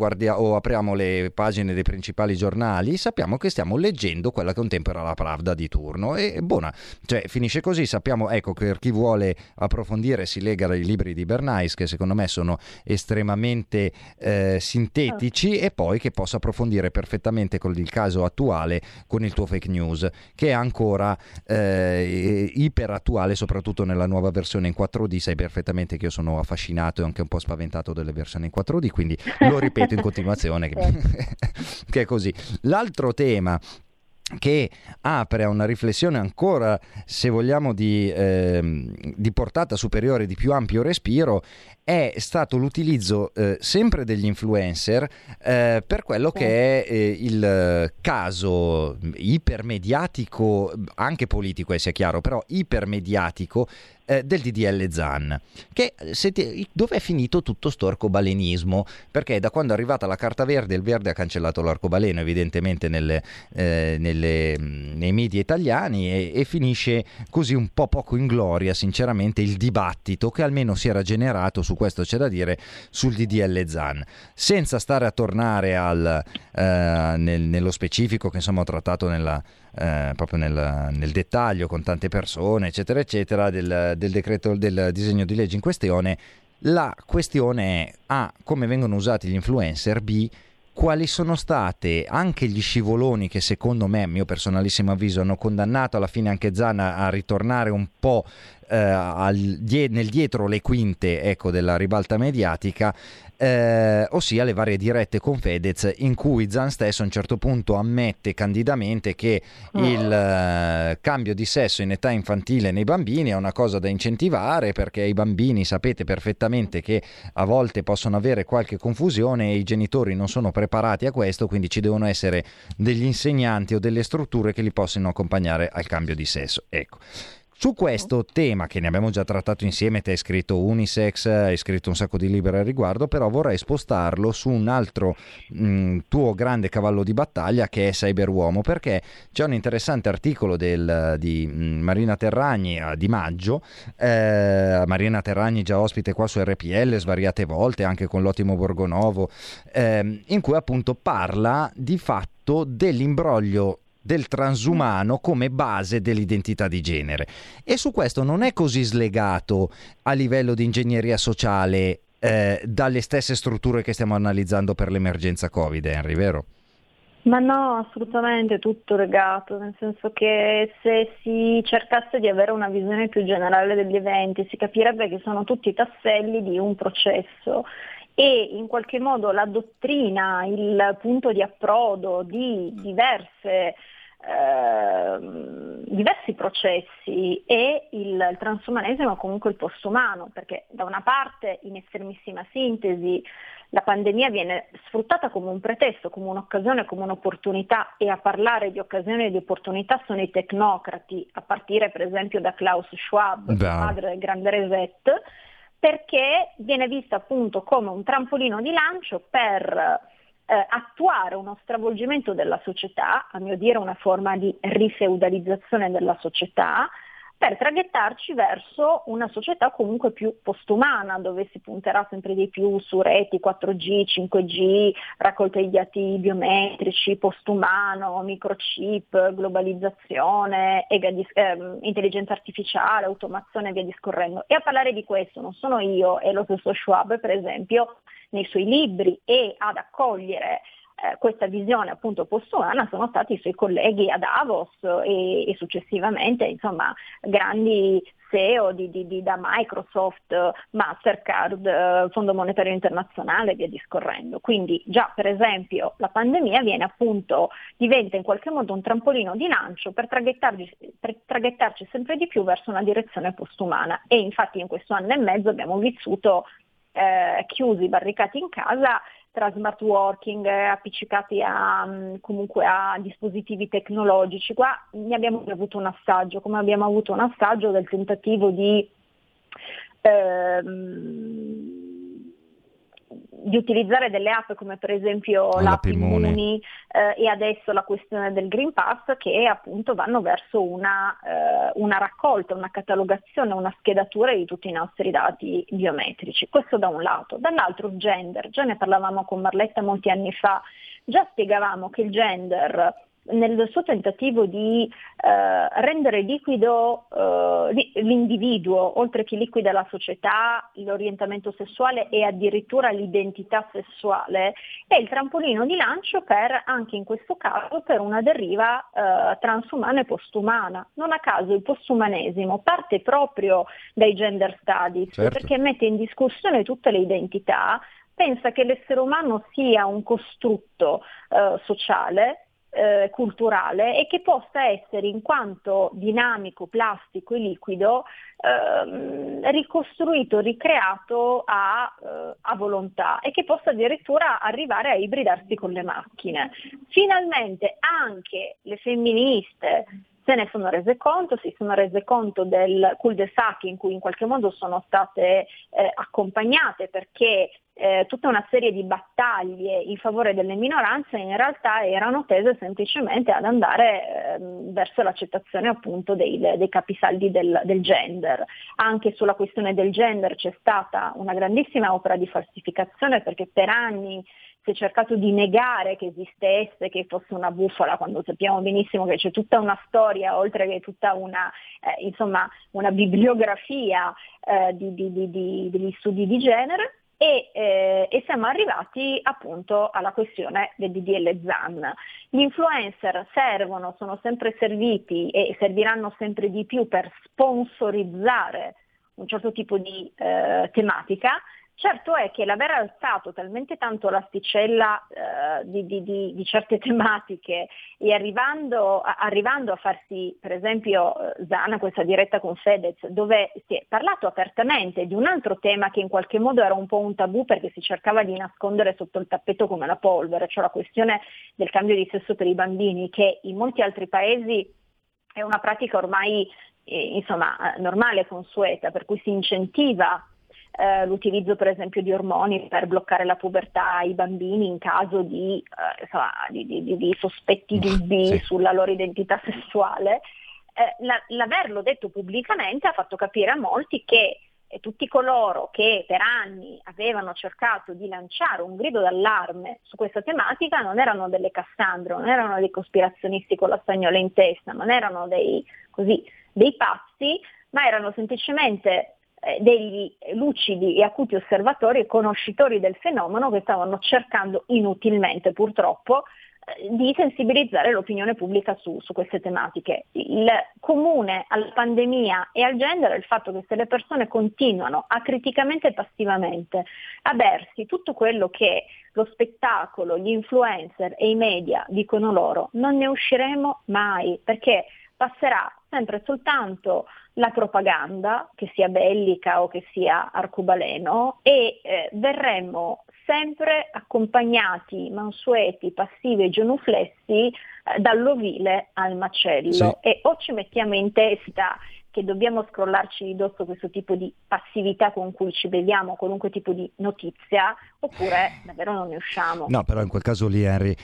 apriamo le pagine dei principali giornali, sappiamo che stiamo leggendo quella che un tempo era la Pravda di turno, e buona, cioè finisce così, sappiamo, ecco, che per chi vuole approfondire si lega ai libri di Bernays, che secondo me sono estremamente sintetici, e poi che possa approfondire perfettamente con il caso attuale, con il tuo fake news, che è ancora iperattuale, soprattutto nella nuova versione in 4D. Sai perfettamente che io sono affascinato e anche un po' spaventato delle versioni in 4D, quindi lo ripeto in continuazione che è così. L'altro tema che apre a una riflessione ancora, se vogliamo, di portata superiore, di più ampio respiro, è stato l'utilizzo sempre degli influencer per quello che è il caso ipermediatico, anche politico, sia chiaro, però ipermediatico del DDL Zan, che dove è finito tutto sto arcobalenismo, perché da quando è arrivata la carta verde, il verde ha cancellato l'arcobaleno evidentemente nei media italiani, e finisce così un po' poco in gloria sinceramente il dibattito che almeno si era generato, su questo c'è da dire, sul DDL Zan, senza stare a tornare nello specifico, che insomma ho trattato proprio nel dettaglio con tante persone eccetera eccetera del decreto, del disegno di legge in questione. La questione è A, come vengono usati gli influencer, B, quali sono state anche gli scivoloni che secondo me, a mio personalissimo avviso, hanno condannato alla fine anche Zan a ritornare un po' nel dietro le quinte, ecco, della ribalta mediatica, ossia le varie dirette con Fedez, in cui Zan stesso a un certo punto ammette candidamente che il cambio di sesso in età infantile nei bambini è una cosa da incentivare, perché i bambini sapete perfettamente che a volte possono avere qualche confusione e i genitori non sono preparati a questo, quindi ci devono essere degli insegnanti o delle strutture che li possano accompagnare al cambio di sesso. Ecco, su questo tema, che ne abbiamo già trattato insieme, te hai scritto Unisex, hai scritto un sacco di libri al riguardo, però vorrei spostarlo su un altro tuo grande cavallo di battaglia, che è Cyberuomo, perché c'è un interessante articolo di Marina Terragni di maggio. Marina Terragni già ospite qua su RPL svariate volte, anche con l'ottimo Borgonovo, in cui appunto parla di fatto dell'imbroglio del transumano come base dell'identità di genere, e su questo non è così slegato a livello di ingegneria sociale dalle stesse strutture che stiamo analizzando per l'emergenza Covid, Henry, vero? Ma no, assolutamente, tutto legato, nel senso che se si cercasse di avere una visione più generale degli eventi, si capirebbe che sono tutti tasselli di un processo e in qualche modo la dottrina, il punto di approdo di diversi processi e il transumanesimo o comunque il postumano, perché da una parte, in estremissima sintesi, la pandemia viene sfruttata come un pretesto, come un'occasione, come un'opportunità, e a parlare di occasione e di opportunità sono i tecnocrati, a partire per esempio da Klaus Schwab, padre del grande reset, perché viene vista appunto come un trampolino di lancio per attuare uno stravolgimento della società, a mio dire una forma di rifeudalizzazione della società, per traghettarci verso una società comunque più postumana, dove si punterà sempre di più su reti 4G, 5G, raccolta di dati biometrici, postumano, microchip, globalizzazione, intelligenza artificiale, automazione e via discorrendo. E a parlare di questo non sono io, è lo stesso Schwab per esempio nei suoi libri, e ad accogliere questa visione appunto postumana sono stati i suoi colleghi a Davos e successivamente, insomma, grandi CEO da Microsoft, Mastercard, Fondo Monetario Internazionale e via discorrendo. Quindi già per esempio la pandemia viene appunto, diventa in qualche modo un trampolino di lancio per traghettarci sempre di più verso una direzione postumana, e infatti in questo anno e mezzo abbiamo vissuto chiusi, barricati in casa, tra smart working, appiccicati comunque a dispositivi tecnologici. Qua ne abbiamo avuto un assaggio, come abbiamo avuto un assaggio del tentativo di utilizzare delle app come per esempio l'app Immuni e adesso la questione del Green Pass, che appunto vanno verso una raccolta, una catalogazione, una schedatura di tutti i nostri dati biometrici. Questo da un lato. Dall'altro il gender, già ne parlavamo con Marletta molti anni fa, già spiegavamo che il gender nel suo tentativo di rendere liquido l'individuo, oltre che liquida la società, l'orientamento sessuale e addirittura l'identità sessuale, è il trampolino di lancio per, anche in questo caso, per una deriva transumana e postumana. Non a caso il postumanesimo parte proprio dai gender studies, certo, perché mette in discussione tutte le identità, pensa che l'essere umano sia un costrutto sociale, culturale, e che possa essere, in quanto dinamico, plastico e liquido, ricostruito, ricreato a volontà, e che possa addirittura arrivare a ibridarsi con le macchine. Finalmente anche le femministe se ne sono rese conto, si sono rese conto del cul-de-sac in cui in qualche modo sono state accompagnate, perché tutta una serie di battaglie in favore delle minoranze in realtà erano tese semplicemente ad andare verso l'accettazione appunto dei capisaldi del gender. Anche sulla questione del gender c'è stata una grandissima opera di falsificazione, perché per anni si è cercato di negare che esistesse, che fosse una bufala, quando sappiamo benissimo che c'è tutta una storia, oltre che tutta una bibliografia degli studi di genere, e siamo arrivati appunto alla questione del DDL Zan. Gli influencer servono, sono sempre serviti e serviranno sempre di più per sponsorizzare un certo tipo di tematica. Certo è che l'aver alzato talmente tanto l'asticella di certe tematiche e arrivando a farsi, per esempio, Zana, questa diretta con Fedez, dove si è parlato apertamente di un altro tema che in qualche modo era un po' un tabù, perché si cercava di nascondere sotto il tappeto come la polvere, cioè la questione del cambio di sesso per i bambini, che in molti altri paesi è una pratica ormai normale, consueta, per cui si incentiva l'utilizzo per esempio di ormoni per bloccare la pubertà ai bambini in caso di sospetti dubbi sulla loro identità sessuale. L'averlo detto pubblicamente ha fatto capire a molti che tutti coloro che per anni avevano cercato di lanciare un grido d'allarme su questa tematica non erano delle Cassandre, non erano dei cospirazionisti con la stagnola in testa, non erano dei pazzi, ma erano semplicemente degli lucidi e acuti osservatori e conoscitori del fenomeno che stavano cercando inutilmente, purtroppo, di sensibilizzare l'opinione pubblica su queste tematiche. Il comune alla pandemia e al genere è il fatto che se le persone continuano a criticamente e passivamente a bersi tutto quello che lo spettacolo, gli influencer e i media dicono loro, non ne usciremo mai, perché passerà sempre soltanto la propaganda, che sia bellica o che sia arcobaleno, e verremmo sempre accompagnati, mansueti, passivi e genuflessi dall'ovile al macello. Sì. E o ci mettiamo in testa che dobbiamo scrollarci di dosso questo tipo di passività con cui ci beviamo qualunque tipo di notizia, oppure davvero non ne usciamo. No, però in quel caso lì, Henry,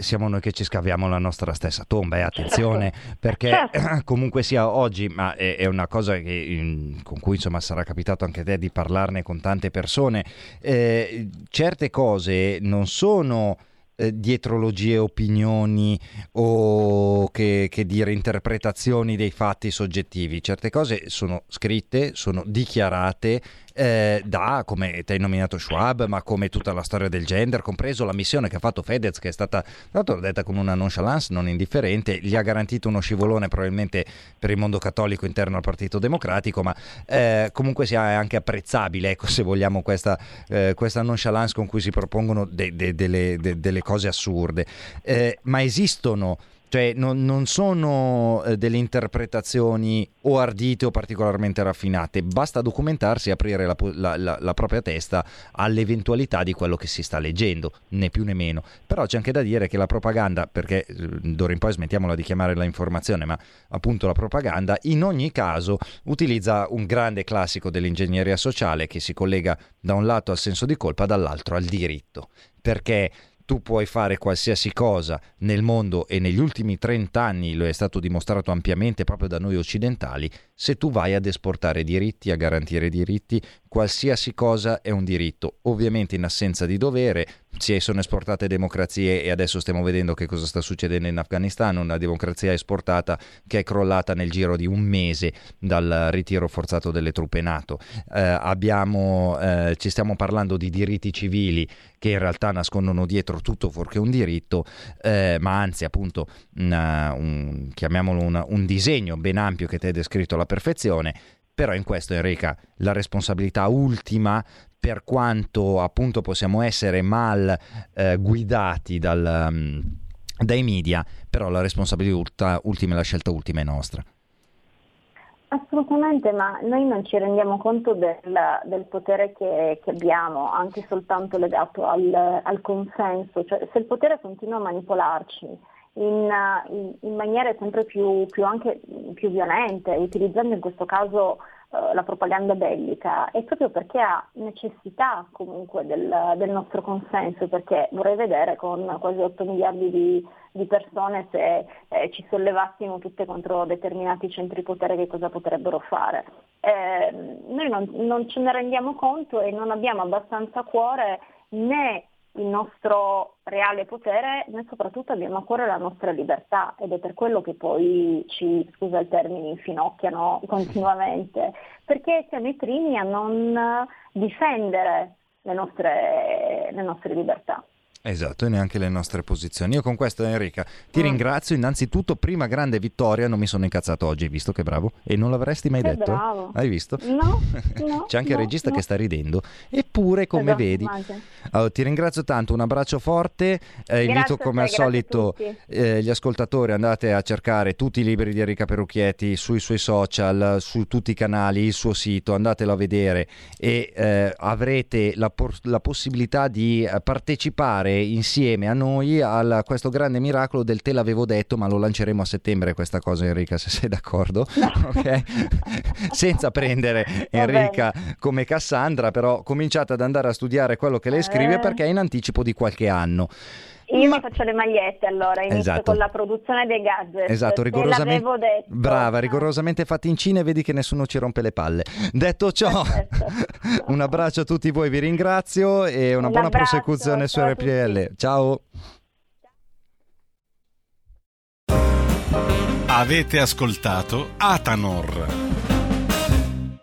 siamo noi che ci scaviamo la nostra stessa tomba, e attenzione, certo. Perché certo. Comunque sia oggi, ma è una cosa che, con cui insomma sarà capitato anche a te di parlarne con tante persone, certe cose non sono dietrologie, opinioni o che dire interpretazioni dei fatti soggettivi. Certe cose sono scritte, sono dichiarate da, come te hai nominato, Schwab, ma come tutta la storia del gender, compreso la missione che ha fatto Fedez, che è stata, tra l'altro, detta con una nonchalance non indifferente, gli ha garantito uno scivolone probabilmente per il mondo cattolico interno al Partito Democratico, ma comunque sia anche apprezzabile, ecco, se vogliamo, questa nonchalance con cui si propongono delle cose assurde, ma esistono, cioè non sono delle interpretazioni o ardite o particolarmente raffinate, basta documentarsi e aprire la propria testa all'eventualità di quello che si sta leggendo, né più né meno. Però c'è anche da dire che la propaganda, perché d'ora in poi smettiamola di chiamare la informazione, ma appunto la propaganda, in ogni caso utilizza un grande classico dell'ingegneria sociale che si collega da un lato al senso di colpa, dall'altro al diritto, perché tu puoi fare qualsiasi cosa nel mondo, e negli ultimi 30 anni lo è stato dimostrato ampiamente proprio da noi occidentali, se tu vai ad esportare diritti, a garantire diritti, qualsiasi cosa è un diritto. Ovviamente in assenza di dovere si sono esportate democrazie, e adesso stiamo vedendo che cosa sta succedendo in Afghanistan, una democrazia esportata che è crollata nel giro di un mese dal ritiro forzato delle truppe NATO. Ci stiamo parlando di diritti civili che in realtà nascondono dietro tutto fuorché un diritto, ma anzi appunto chiamiamolo un disegno ben ampio che ti è descritto alla perfezione. Però in questo, Enrica, la responsabilità ultima, per quanto appunto possiamo essere mal guidati dai media, però la responsabilità ultima e la scelta ultima è nostra. Assolutamente, ma noi non ci rendiamo conto del potere che abbiamo, anche soltanto legato al consenso. Cioè, se il potere continua a manipolarci in maniere sempre più anche più violente, utilizzando in questo caso la propaganda bellica, è proprio perché ha necessità comunque del nostro consenso, perché vorrei vedere con quasi 8 miliardi di persone, se ci sollevassimo tutte contro determinati centri potere, che cosa potrebbero fare. Noi non ce ne rendiamo conto e non abbiamo abbastanza cuore, né il nostro reale potere, ma soprattutto abbiamo a cuore la nostra libertà, ed è per quello che poi ci, scusa il termine, infinocchiano continuamente, perché siamo i primi a non difendere le nostre libertà. Esatto, e neanche le nostre posizioni. Io con questo, Enrica, ti ringrazio innanzitutto. Prima grande vittoria, non mi sono incazzato oggi, hai visto che bravo? E non l'avresti mai detto? Bravo. Hai visto? No, c'è anche il regista che sta ridendo. Eppure, come vedi, allora, ti ringrazio tanto, un abbraccio forte, invito come al solito gli ascoltatori, andate a cercare tutti i libri di Enrica Perrucchietti sui suoi social, su tutti i canali, il suo sito, andatelo a vedere, e avrete la possibilità di partecipare insieme a noi a questo grande miracolo del "te l'avevo detto", ma lo lanceremo a settembre questa cosa, Enrica, se sei d'accordo, okay? Senza prendere Enrica come Cassandra, però cominciate ad andare a studiare quello che lei scrive, perché è in anticipo di qualche anno. Io mi faccio le magliette, allora inizio con la produzione dei gadget. Esatto, rigorosamente, l'avevo detto. Brava, rigorosamente fattincine, vedi che nessuno ci rompe le palle. Detto ciò, un abbraccio a tutti voi, vi ringrazio, e una buona prosecuzione su RPL. Ciao. Avete ascoltato Atanor.